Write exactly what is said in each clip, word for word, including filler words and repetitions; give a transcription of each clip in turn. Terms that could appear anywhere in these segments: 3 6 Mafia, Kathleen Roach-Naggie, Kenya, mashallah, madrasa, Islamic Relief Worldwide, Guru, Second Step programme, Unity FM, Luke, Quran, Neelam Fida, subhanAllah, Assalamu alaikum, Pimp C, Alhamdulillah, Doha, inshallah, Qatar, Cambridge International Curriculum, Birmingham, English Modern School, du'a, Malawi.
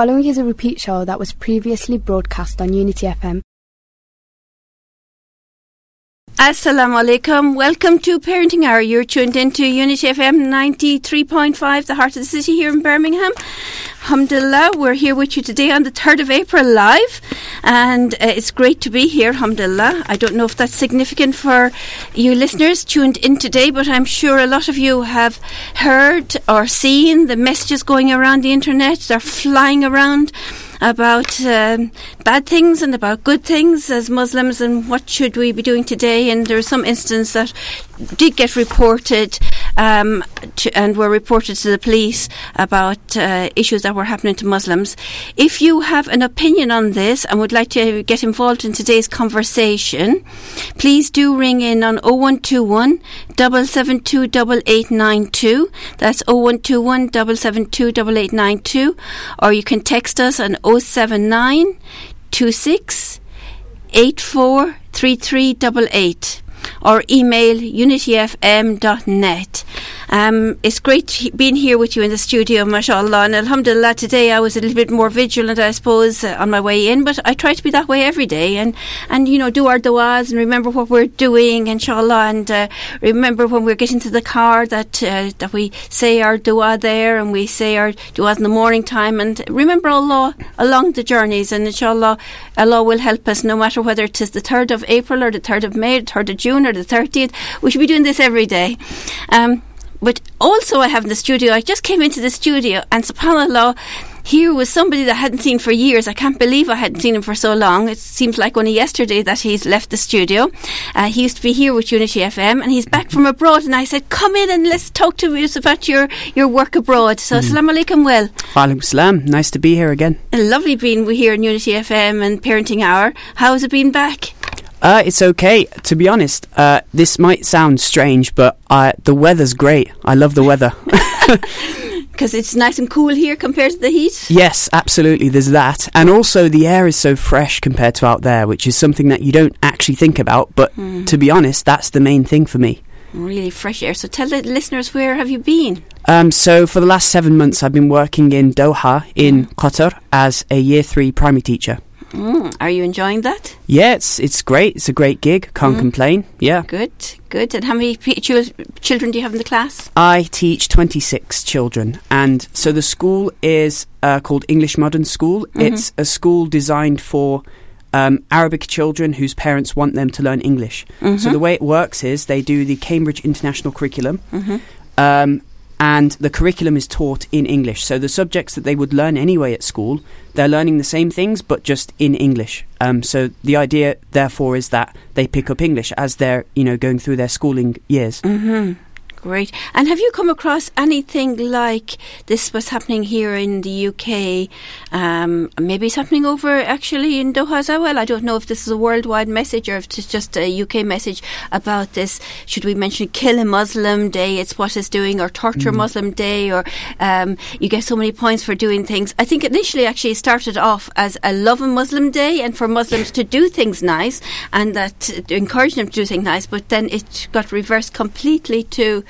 following is a repeat show that was previously broadcast on Unity F M. Assalamu alaikum. Welcome to Parenting Hour. You're tuned into Unity F M ninety-three point five, the heart of the city here in Birmingham. Alhamdulillah, we're here with you today on the third of April live, and uh, it's great to be here, alhamdulillah. I don't know if that's significant for you listeners tuned in today, but I'm sure a lot of you have heard or seen the messages going around the internet. They're flying around about um, bad things and about good things as Muslims, and what should we be doing today. And there are some incidents that did get reported um, to, and were reported to the police about uh, issues that were happening to Muslims. If you have an opinion on this and would like to get involved in today's conversation, please do ring in on oh one two one, seven seven two, eight eight nine two. That's oh one two one, seven seven two, eight eight nine two, or you can text us on oh seven nine, two six, eight four, three three eight eight, or email unity f m dot net. Um, it's great he- being here with you in the studio, mashallah, and alhamdulillah. Today I was a little bit more vigilant, I suppose, uh, on my way in, but I try to be that way every day, and, and you know, do our du'as and remember what we're doing, inshallah, and uh, remember when we're getting to the car that uh, that we say our du'a there, and we say our du'as in the morning time, and remember Allah along the journeys, and inshallah Allah will help us, no matter whether it is the third of April or the third of May or the third of June or the thirtieth. We should be doing this every day. Um, but also I have in the studio, I just came into the studio and subhanAllah, here was somebody that I hadn't seen for years. I can't believe I hadn't seen him for so long. It seems like only yesterday that he's left the studio. Uh, he used to be here with Unity F M, and he's back from abroad. And I said, come in and let's talk to us about your, your work abroad. So, mm. Assalamu alaikum, Will. Wa alaikum salam. Nice to be here again. And lovely being here in Unity F M and Parenting Hour. How has it been back? Uh, it's okay, to be honest. Uh, this might sound strange, but I, the weather's great. I love the weather. Because it's nice and cool here compared to the heat? Yes, absolutely, there's that. And also the air is so fresh compared to out there, which is something that you don't actually think about. But mm. to be honest, that's the main thing for me. Really fresh air. So tell the listeners, where have you been? Um, so for the last seven months, I've been working in Doha in mm. Qatar as a year three primary teacher. Mm, are you enjoying that? Yeah, it's it's great. It's a great gig. Can't mm. complain. Yeah. Good, good. And how many p- ch- children do you have in the class? I teach twenty-six children. And so the school is uh, called English Modern School. Mm-hmm. It's a school designed for um, Arabic children whose parents want them to learn English. Mm-hmm. So the way it works is they do the Cambridge International Curriculum. Mm-hmm. Um And the curriculum is taught in English. So the subjects that they would learn anyway at school, they're learning the same things, but just in English. Um, so the idea, therefore, is that they pick up English as they're, you know, going through their schooling years. Mm-hmm. Great. And have you come across anything like this was happening here in the U K? Um, maybe it's happening over, actually, in Doha as well. I don't know if this is a worldwide message or if it's just a U K message about this. Should we mention Kill a Muslim Day? It's what it's doing, or Torture mm. Muslim Day, or um, you get so many points for doing things. I think initially, actually, it started off as a Love a Muslim Day and for Muslims to do things nice, and that uh, encourage them to do things nice. But then it got reversed completely to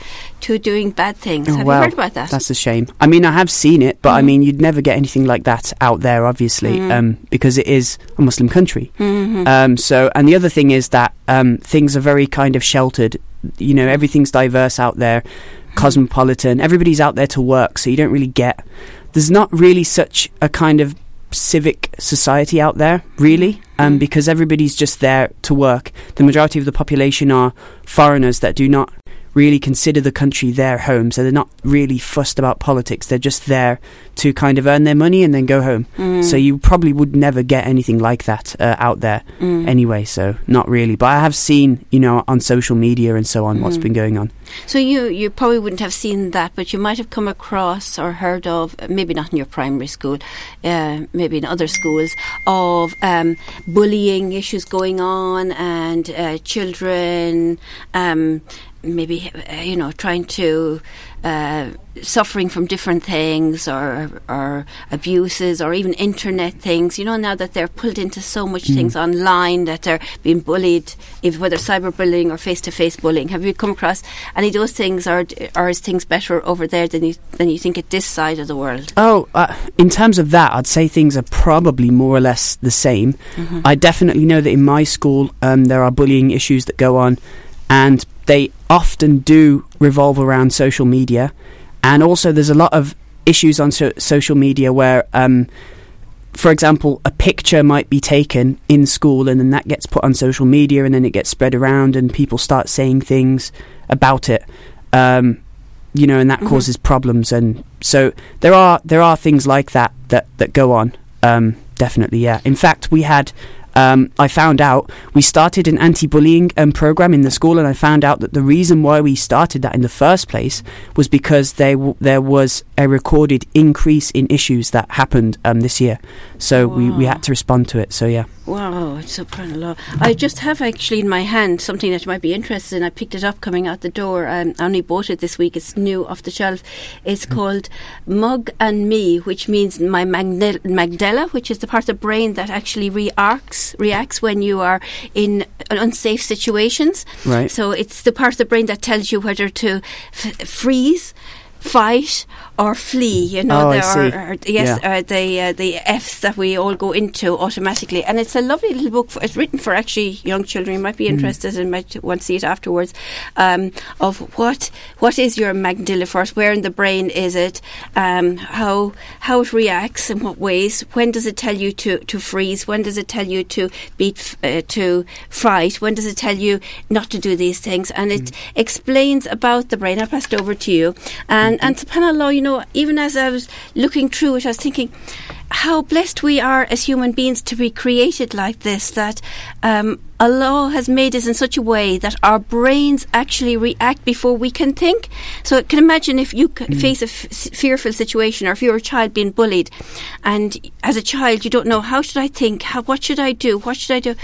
to doing bad things. Have well, you heard about that? That's a shame. I mean, I have seen it, but mm. I mean, you'd never get anything like that out there, obviously, mm. um, because it is a Muslim country. Mm-hmm. Um, so, and the other thing is that um, things are very kind of sheltered. You know, everything's diverse out there, cosmopolitan. Everybody's out there to work, so you don't really get... There's not really such a kind of civic society out there, really, um, mm. because everybody's just there to work. The majority of the population are foreigners that do not really consider the country their home, so they're not really fussed about politics. They're just there to kind of earn their money and then go home. Mm. So you probably would never get anything like that uh, out there mm. anyway, so not really. But I have seen, you know, on social media and so on, mm. what's been going on. So you, you probably wouldn't have seen that, but you might have come across or heard of, maybe not in your primary school, uh, maybe in other schools, of um, bullying issues going on, and uh, children um, maybe, you know, trying to, uh, suffering from different things or or abuses or even internet things, you know, now that they're pulled into so much mm. things online, that they're being bullied, if, whether cyberbullying or face-to-face bullying. Have you come across any of those things, or, or is things better over there than you, than you think at this side of the world? Oh, uh, in terms of that, I'd say things are probably more or less the same. Mm-hmm. I definitely know that in my school um, there are bullying issues that go on, and they often do revolve around social media. And also there's a lot of issues on so- social media where, um, for example, a picture might be taken in school, and then that gets put on social media, and then it gets spread around, and people start saying things about it, um, you know, and that mm-hmm. causes problems. And so there are there are things like that that, that go on, um, definitely, yeah. In fact, we had... Um, I found out we started an anti-bullying um, program in the school, and I found out that the reason why we started that in the first place was because they w- there was a recorded increase in issues that happened um, this year, so wow. we, we had to respond to it. So yeah. Wow, it's subhanallah. I just have actually in my hand something that you might be interested in. I picked it up coming out the door. Um, I only bought it this week. It's new off the shelf. It's mm. called Mug and Me, which means my magne- Magdala, which is the part of the brain that actually re-arcs, reacts when you are in unsafe situations. Right. So it's the part of the brain that tells you whether to f- freeze, fight or flee, you know. Oh, there are, are yes yeah. uh, the uh, the F's that we all go into automatically, and it's a lovely little book for, it's written for actually young children. You might be interested mm. and might want to see it afterwards, um, of what what is your Magdala force, where in the brain is it, um, how how it reacts, in what ways, when does it tell you to, to freeze, when does it tell you to beat uh, to fight, when does it tell you not to do these things, and it mm. explains about the brain. I'll pass it over to you. And And, and subhanAllah, you know, even as I was looking through it, I was thinking how blessed we are as human beings to be created like this, that um, Allah has made us in such a way that our brains actually react before we can think. So I can imagine if you mm. face a f- fearful situation, or if you're a child being bullied, and as a child you don't know, how should I think, how, what should I do, what should I do,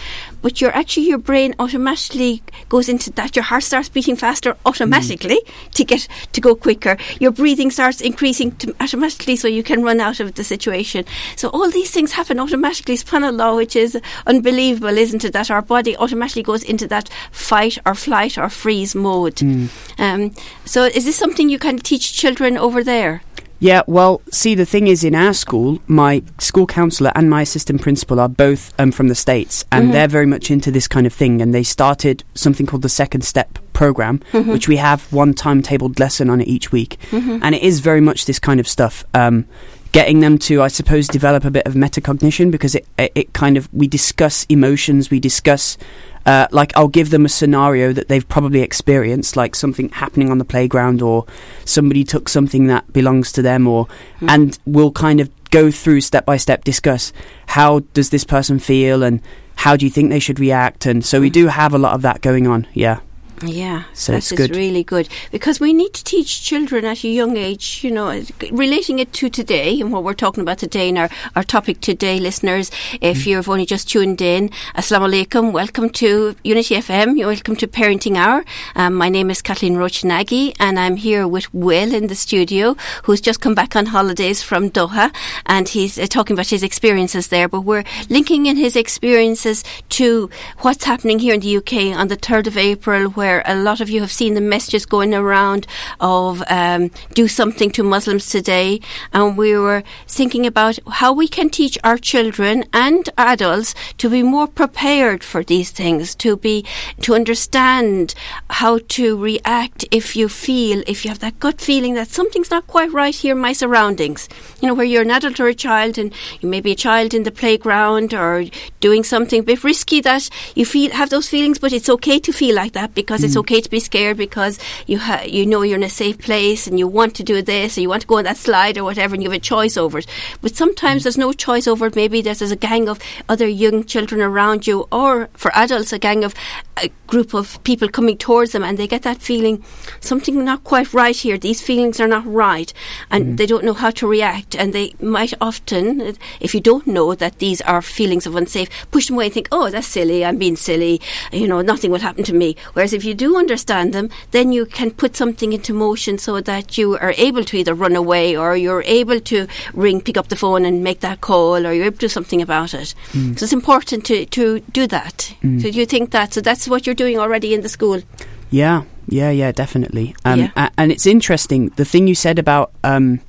but you're actually, your brain automatically goes into that, your heart starts beating faster automatically mm. to get to go quicker, your breathing starts increasing to automatically so you can run out of the situation. So all these things happen automatically, subhanAllah, which is unbelievable, isn't it? That our body automatically goes into that fight or flight or freeze mode. Mm. Um, so is this something you kind of teach children over there? Yeah, well, see, the thing is, in our school, my school counsellor and my assistant principal are both um, from the States, and mm-hmm. they're very much into this kind of thing, and they started something called the Second Step programme, mm-hmm. which we have one timetabled lesson on it each week, mm-hmm. and it is very much this kind of stuff. Um, getting them to, I suppose, develop a bit of metacognition, because it, it, it kind of, we discuss emotions, we discuss, uh, like, I'll give them a scenario that they've probably experienced, like something happening on the playground, or somebody took something that belongs to them, or, mm. and we'll kind of go through step by step, discuss how does this person feel, and how do you think they should react, and so mm. we do have a lot of that going on, yeah. Yeah, so that is good. Really good, because we need to teach children at a young age, you know, relating it to today and what we're talking about today in our, our topic today, listeners. If mm. you've only just tuned in, Assalamu alaikum, welcome to Unity F M, welcome to Parenting Hour. Um, my name is Kathleen Roach-Naggie, and I'm here with Will in the studio, who's just come back on holidays from Doha, and he's uh, talking about his experiences there, but we're linking in his experiences to what's happening here in the U K on the third of April, where where a lot of you have seen the messages going around of um, do something to Muslims today. And we were thinking about how we can teach our children and adults to be more prepared for these things, to be, to understand how to react if you feel, if you have that gut feeling that something's not quite right here in my surroundings. You know, where you're an adult or a child, and you may be a child in the playground or doing something a bit risky, that you feel, have those feelings, but it's okay to feel like that, because it's okay to be scared, because you ha- you know you're in a safe place and you want to do this, or you want to go on that slide or whatever, and you have a choice over it. But sometimes there's no choice over it. Maybe there's, there's a gang of other young children around you, or for adults, a gang of a group of people coming towards them, and they get that feeling, something not quite right here. These feelings are not right, and mm-hmm. they don't know how to react. And they might often, if you don't know that these are feelings of unsafe, push them away and think, oh, that's silly, I'm being silly, you know, nothing will happen to me. Whereas if you do understand them, then you can put something into motion so that you are able to either run away, or you're able to ring, pick up the phone and make that call, or you're able to do something about it. Mm. So it's important to, to do that. Mm. So do you think that? So that's what you're doing already in the school? Yeah, yeah, yeah, definitely. Um, yeah. A- and it's interesting, the thing you said about um,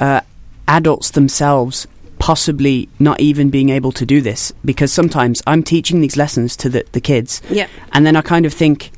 uh, adults themselves possibly not even being able to do this, because sometimes I'm teaching these lessons to the, the kids, yeah, and then I kind of think,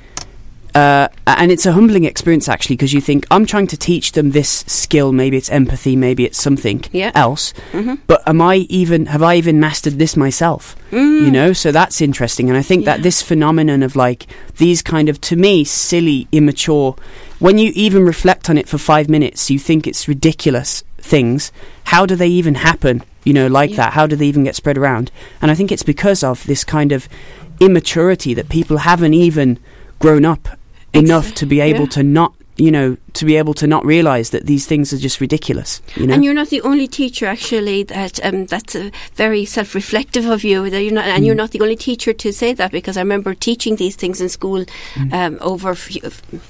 uh, and it's a humbling experience actually, because you think, I'm trying to teach them this skill, maybe it's empathy, maybe it's something yeah. else, mm-hmm. but am I even, have I even mastered this myself? Mm. You know, so that's interesting, and I think yeah. that this phenomenon of like these kind of, to me, silly, immature, when you even reflect on it for five minutes, you think it's ridiculous things. How do they even happen? You know, like yeah. that. How do they even get spread around? And I think it's because of this kind of immaturity that people haven't even grown up enough Ex- to be able yeah. to not, you know, to be able to not realise that these things are just ridiculous. You know? And you're not the only teacher, actually, that um, that's uh, very self-reflective of you. That you're not, and mm. you're not the only teacher to say that, because I remember teaching these things in school mm. um, over a few,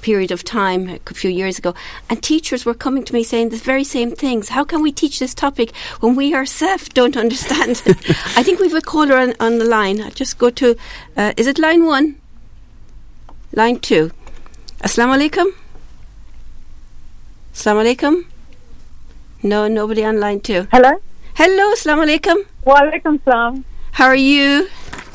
period of time, a few years ago, and teachers were coming to me saying the very same things. How can we teach this topic when we ourselves don't understand it? I think we've a caller on, on the line. I'll just go to, uh, is it line one? Line two. Assalamu alaikum. Assalamu alaikum. No, nobody on line two. Hello. Hello, assalamu alaikum. Wa alaikum salam. How are you?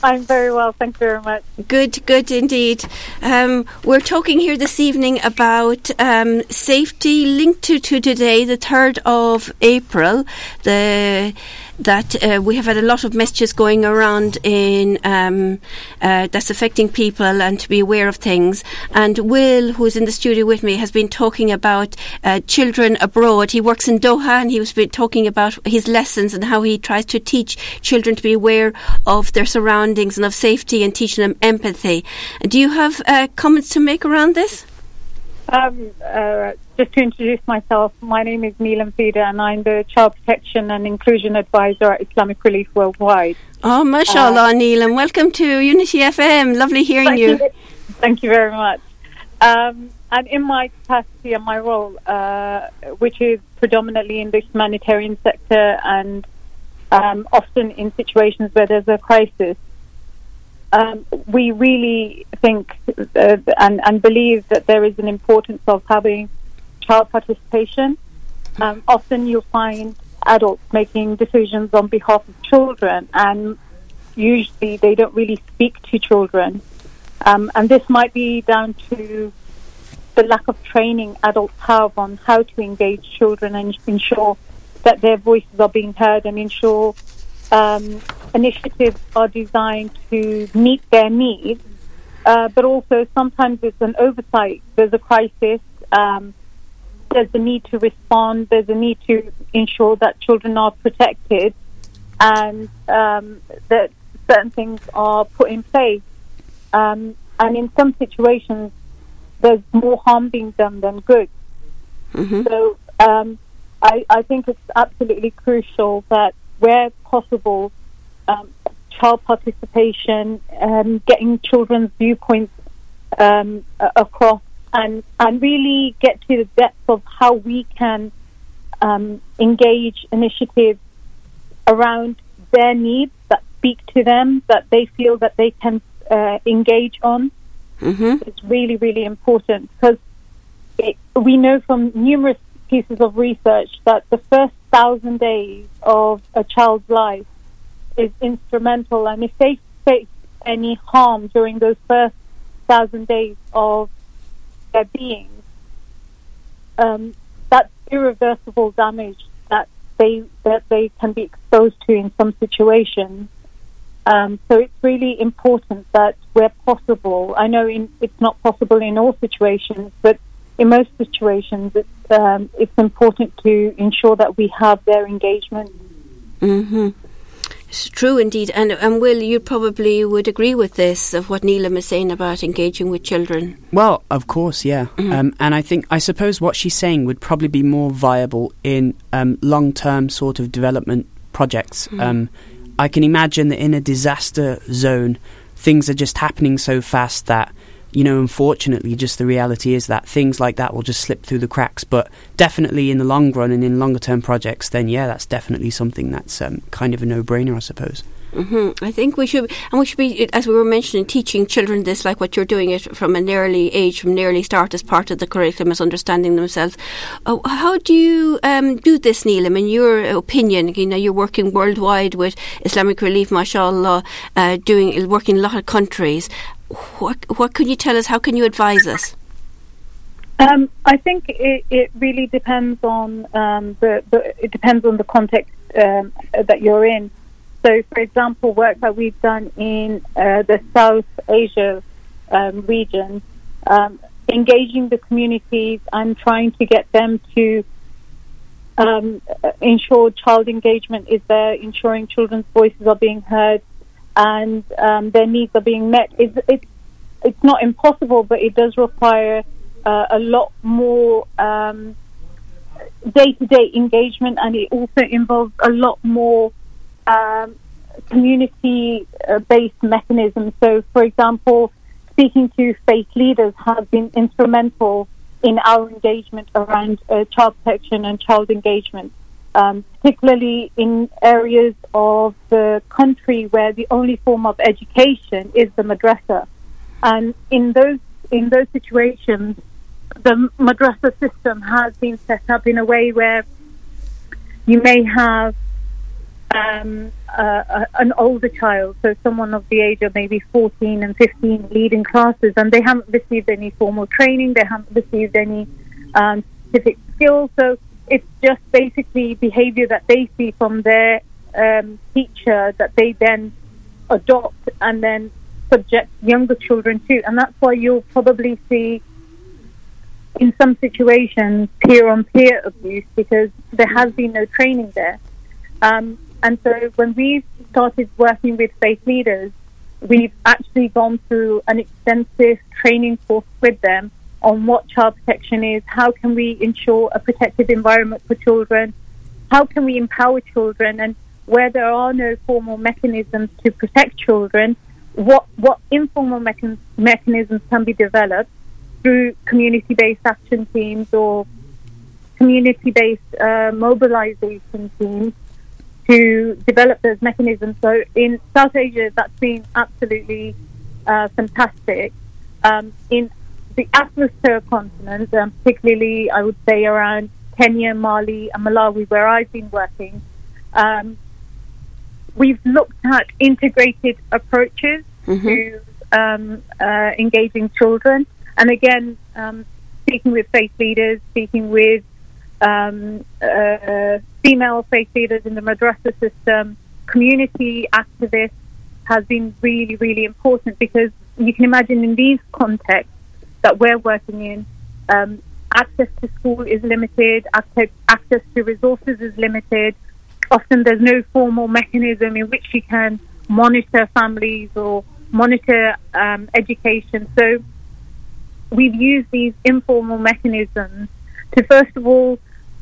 I'm very well, thanks very much. Good, good indeed. Um, we're talking here this evening about um, safety linked to, to today, the third of April. The that uh, we have had a lot of messages going around in um, uh, that's affecting people, and to be aware of things. And Will, who's in the studio with me, has been talking about uh, children abroad. He works in Doha, and he was been talking about his lessons and how he tries to teach children to be aware of their surroundings and of safety, and teaching them empathy. Do you have uh, comments to make around this? Um, uh, just to introduce myself, my name is Neelam Fida, and I'm the Child Protection and Inclusion Advisor at Islamic Relief Worldwide. Oh, mashallah, uh, Neelam. Welcome to Unity F M. Lovely hearing you. you. Thank you very much. Um, and in my capacity and my role, uh, which is predominantly in the humanitarian sector, and um, often in situations where there's a crisis, Um, we really think uh, and, and believe that there is an importance of having child participation. Um, often you'll find adults making decisions on behalf of children, and usually they don't really speak to children. Um, and this might be down to the lack of training adults have on how to engage children and ensure that their voices are being heard, and ensure Um, initiatives are designed to meet their needs, uh, but also sometimes it's an oversight. There's a crisis, um, there's a need to respond, there's a need to ensure that children are protected, and um, that certain things are put in place. Um, and in some situations, there's more harm being done than good. Mm-hmm. So um, I, I think it's absolutely crucial that where possible, um, child participation, um, getting children's viewpoints um, across, and, and really get to the depth of how we can um, engage initiatives around their needs that speak to them, that they feel that they can uh, engage on. Mm-hmm. It's really, really important, because it, we know from numerous pieces of research that the first thousand days of a child's life is instrumental, and if they face any harm during those first thousand days of their being, um, that's irreversible damage that they that they can be exposed to in some situations. Um, so it's really important that where possible, I know in, it's not possible in all situations, but in most situations, it's, um, it's important to ensure that we have their engagement. Mm-hmm. It's true indeed. And, and Will, you probably would agree with this, of what Neelam is saying about engaging with children. Well, of course, yeah. Mm-hmm. Um, and I think, I suppose what she's saying would probably be more viable in um, long-term sort of development projects. Mm-hmm. Um, I can imagine that in a disaster zone, things are just happening so fast that you know, unfortunately, just the reality is that things like that will just slip through the cracks. But definitely in the long run and in longer term projects, then, yeah, that's definitely something that's um, kind of a no-brainer, I suppose. Mm-hmm. I think we should, and we should be, as we were mentioning, teaching children this, like what you're doing it from an early age, from an early start as part of the curriculum, as understanding themselves. Oh, how do you um, do this, Neelam, in your opinion? You know, you're working worldwide with Islamic Relief, mashallah, uh, doing, working in a lot of countries. What, what can you tell us? How can you advise us? Um, I think it, it really depends on um, the, the it depends on the context um, that you're in. So, for example, work that we've done in uh, the South Asia um, region, um, engaging the communities and trying to get them to um, ensure child engagement is there, ensuring children's voices are being heard and um, their needs are being met. It's, it's, it's not impossible, but it does require uh, a lot more um, day-to-day engagement, and it also involves a lot more Um, community-based mechanisms. So, for example, speaking to faith leaders has been instrumental in our engagement around uh, child protection and child engagement, um, particularly in areas of the country where the only form of education is the madrasa. And in those in those situations, the madrasa system has been set up in a way where you may have Um, uh, an older child, so someone of the age of maybe fourteen and fifteen, leading classes, and they haven't received any formal training, they haven't received any um, specific skills, so it's just basically behaviour that they see from their um, teacher that they then adopt and then subject younger children to. And that's why you'll probably see in some situations peer-on-peer abuse, because there has been no training there. Um, And so when we started working with faith leaders, we've actually gone through an extensive training course with them on what child protection is, how can we ensure a protective environment for children, how can we empower children, and where there are no formal mechanisms to protect children, what what informal mechan- mechanisms can be developed through community-based action teams or community-based uh, mobilization teams to develop those mechanisms. So in South Asia, that's been absolutely uh, fantastic. Um, in the Afro-Sur continent, um, particularly, I would say, around Kenya, Mali and Malawi, where I've been working, um, we've looked at integrated approaches mm-hmm. to um, uh, engaging children. And again, um, speaking with faith leaders, speaking with Um, uh, female faith leaders in the madrasa system, community activists has been really, really important, because you can imagine in these contexts that we're working in, um, access to school is limited, access, access to resources is limited. Often there's no formal mechanism in which you can monitor families or monitor um, education. So we've used these informal mechanisms to, first of all,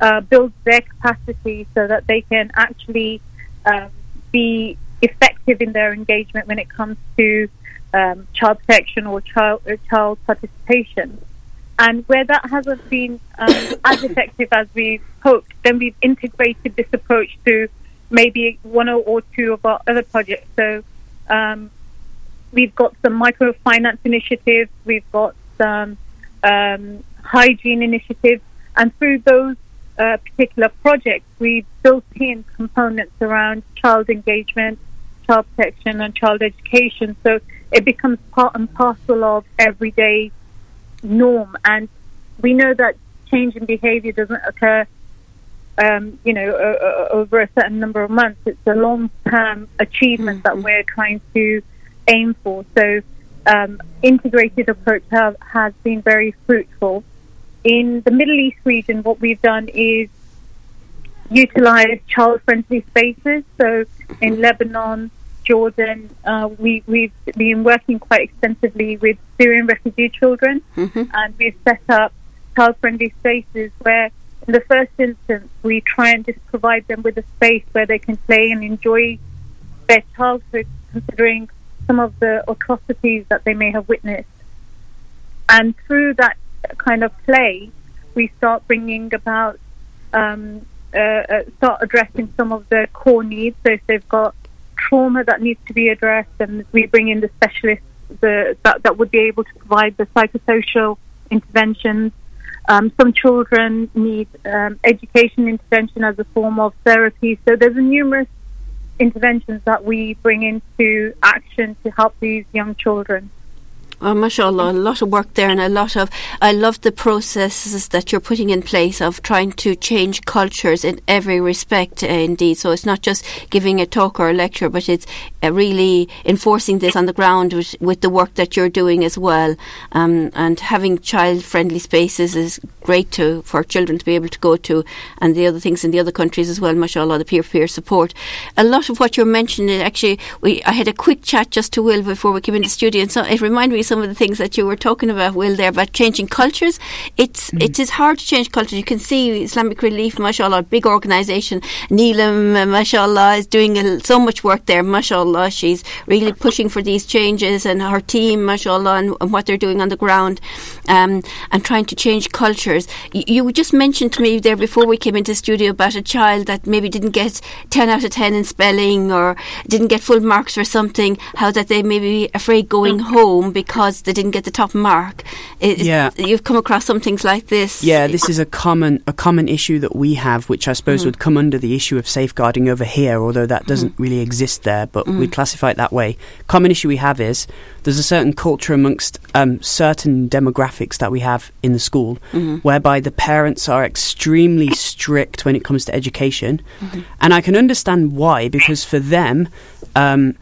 Uh, build their capacity so that they can actually um, be effective in their engagement when it comes to um, child protection or child, or child participation. And where that hasn't been um, as effective as we hoped, then we've integrated this approach through maybe one or two of our other projects. So um, we've got some microfinance initiatives, we've got some um, hygiene initiatives, and through those Uh, particular project, we built in components around child engagement, child protection and child education, so it becomes part and parcel of everyday norm. And we know that change in behaviour doesn't occur um, you know, uh, uh, over a certain number of months. It's a long-term achievement mm-hmm. that we're trying to aim for, so um, integrated approach have, has been very fruitful. In the Middle East region, what we've done is utilize child-friendly spaces. So in Lebanon, Jordan, uh, we, we've been working quite extensively with Syrian refugee children, mm-hmm. and we've set up child-friendly spaces where, in the first instance, we try and just provide them with a space where they can play and enjoy their childhood, considering some of the atrocities that they may have witnessed. And through that kind of play, we start bringing about, um, uh, start addressing some of the core needs. So if they've got trauma that needs to be addressed, and we bring in the specialists the, that, that would be able to provide the psychosocial interventions. Um, some children need um, education intervention as a form of therapy. So there's a numerous interventions that we bring into action to help these young children. Oh, mashallah, a lot of work there, and a lot of, I love the processes that you're putting in place of trying to change cultures in every respect, uh, indeed. So it's not just giving a talk or a lecture, but it's uh, really enforcing this on the ground with, with the work that you're doing as well. Um, and having child-friendly spaces is great to, for children to be able to go to, and the other things in the other countries as well, mashallah, the peer-to-peer support. A lot of what you're mentioning, actually, we, I had a quick chat just to Will before we came into the studio, and so it reminded me some of the things that you were talking about, Will, there about changing cultures. It's mm. it is hard to change cultures. You can see Islamic Relief, mashallah, a big organisation. Neelam, mashallah, is doing a, so much work there, mashallah. She's really pushing for these changes, and her team, mashallah, and, and what they're doing on the ground, um, and trying to change cultures. Y- you just mentioned to me there before we came into the studio about a child that maybe didn't get ten out of ten in spelling, or didn't get full marks for something, how that they may be afraid going home because Because they didn't get the top mark. It's, yeah, you've come across some things like this. Yeah, this is a common a common issue that we have, which I suppose mm. would come under the issue of safeguarding over here, although that doesn't mm. really exist there. But mm. we classify it that way. Common issue we have is there's a certain culture amongst um, certain demographics that we have in the school, mm-hmm. whereby the parents are extremely strict when it comes to education, mm-hmm. and I can understand why, because for them, Um,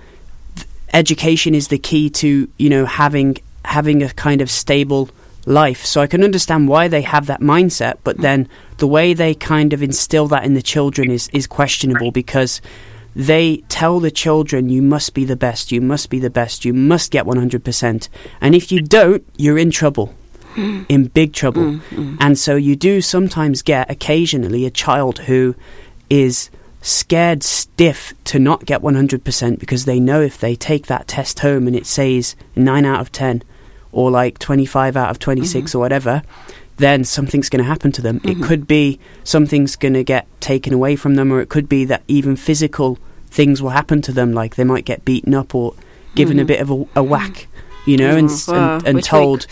education is the key to, you know, having having a kind of stable life. So I can understand why they have that mindset, but then the way they kind of instill that in the children is, is questionable, because they tell the children, you must be the best, you must be the best, you must get one hundred percent. And if you don't, you're in trouble, in big trouble. Mm, mm. And so you do sometimes get occasionally a child who is scared stiff to not get one hundred percent, because they know if they take that test home and it says nine out of ten or like twenty-five out of twenty-six mm-hmm. or whatever, then something's going to happen to them. Mm-hmm. It could be something's going to get taken away from them, or it could be that even physical things will happen to them, like they might get beaten up or given mm-hmm. a bit of a, a whack, you know, mm-hmm. and, wow. and, and told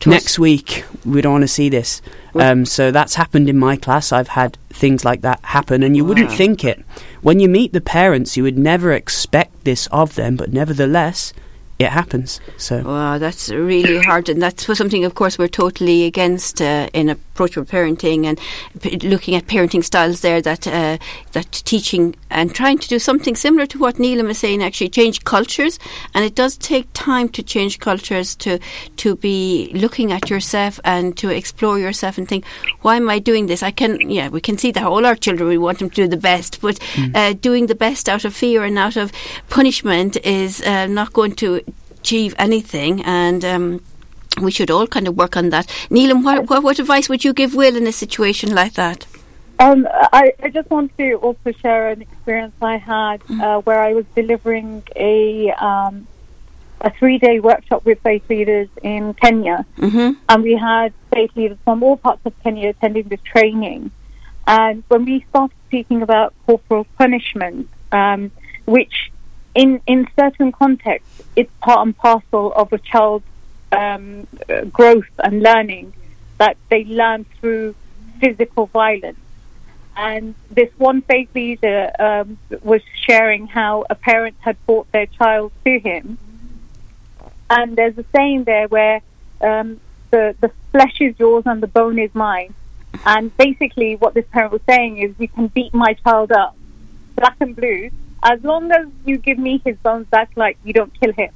week? next week we don't want to see this. Um, so that's happened in my class. I've had things like that happen, and you wow. wouldn't think it. When you meet the parents, you would never expect this of them, but nevertheless, it happens. So wow, that's really hard, and that's something, of course, we're totally against uh, in approachable parenting, and p- looking at parenting styles there, that uh, that teaching and trying to do something similar to what Neelam is saying, actually change cultures. And it does take time to change cultures, to to be looking at yourself and to explore yourself and think, why am I doing this? I can, yeah, we can see that all our children, we want them to do the best, but mm. uh, doing the best out of fear and out of punishment is uh, not going to achieve anything. And um, we should all kind of work on that. Neelam, what, what, what advice would you give Will in a situation like that? Um, I, I just want to also share an experience I had uh, where I was delivering a um, a three-day workshop with faith leaders in Kenya. Mm-hmm. And we had faith leaders from all parts of Kenya attending this training. And when we started speaking about corporal punishment, um, which in, in certain contexts, it's part and parcel of a child's um, growth and learning, that they learn through physical violence. And this one faith leader um, was sharing how a parent had brought their child to him. And there's a saying there where um, the, the flesh is yours and the bone is mine. And basically what this parent was saying is, you can beat my child up, black and blue, as long as you give me his bones back, like you don't kill him.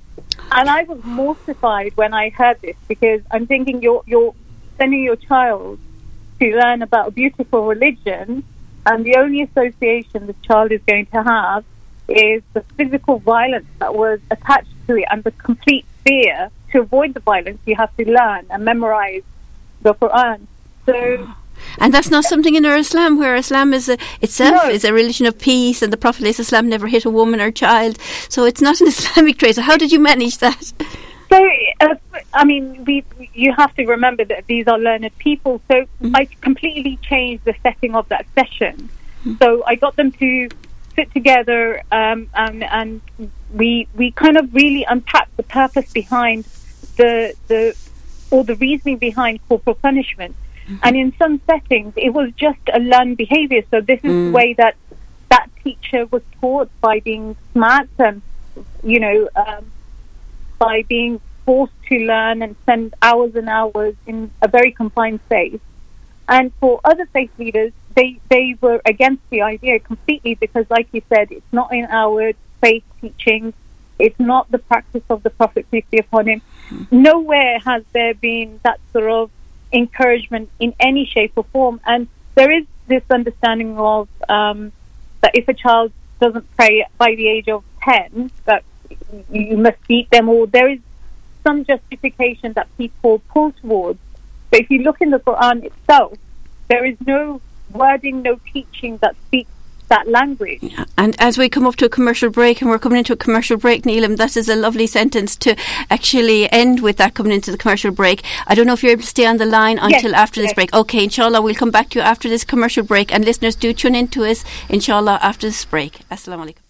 And I was mortified when I heard this, because I'm thinking you're, you're sending your child to learn about a beautiful religion, and the only association this child is going to have is the physical violence that was attached to it, and the complete fear. To avoid the violence, you have to learn and memorize the Quran. So, and that's not something in our Islam, where Islam is a, itself no. is a religion of peace, and the Prophet Islam never hit a woman or child. So it's not an Islamic trait. So how did you manage that? So, uh, I mean, we you have to remember that these are learned people. So mm-hmm. I completely changed the setting of that session. Mm-hmm. So I got them to sit together um, and, and we we kind of really unpacked the purpose behind the the or the reasoning behind corporal punishment. Mm-hmm. And in some settings, it was just a learned behaviour. So this is mm. the way that that teacher was taught, by being smart and, you know, um, by being forced to learn and spend hours and hours in a very confined space. And for other faith leaders, they, they were against the idea completely because, like you said, it's not in our faith teaching. It's not the practice of the Prophet, peace be upon him. Mm-hmm. Nowhere has there been that sort of encouragement in any shape or form. And there is this understanding of um, that if a child doesn't pray by the age of ten, that you must beat them, or there is some justification that people pull towards. But if you look in the Quran itself, there is no wording, no teaching that speaks that language. Yeah. And as we come up to a commercial break, and we're coming into a commercial break, Neelam, that is a lovely sentence to actually end with, that coming into the commercial break. I don't know if you're able to stay on the line until yes, after yes. this break. Okay, inshallah, we'll come back to you after this commercial break. And listeners, do tune in to us, inshallah, after this break. Assalamu alaikum.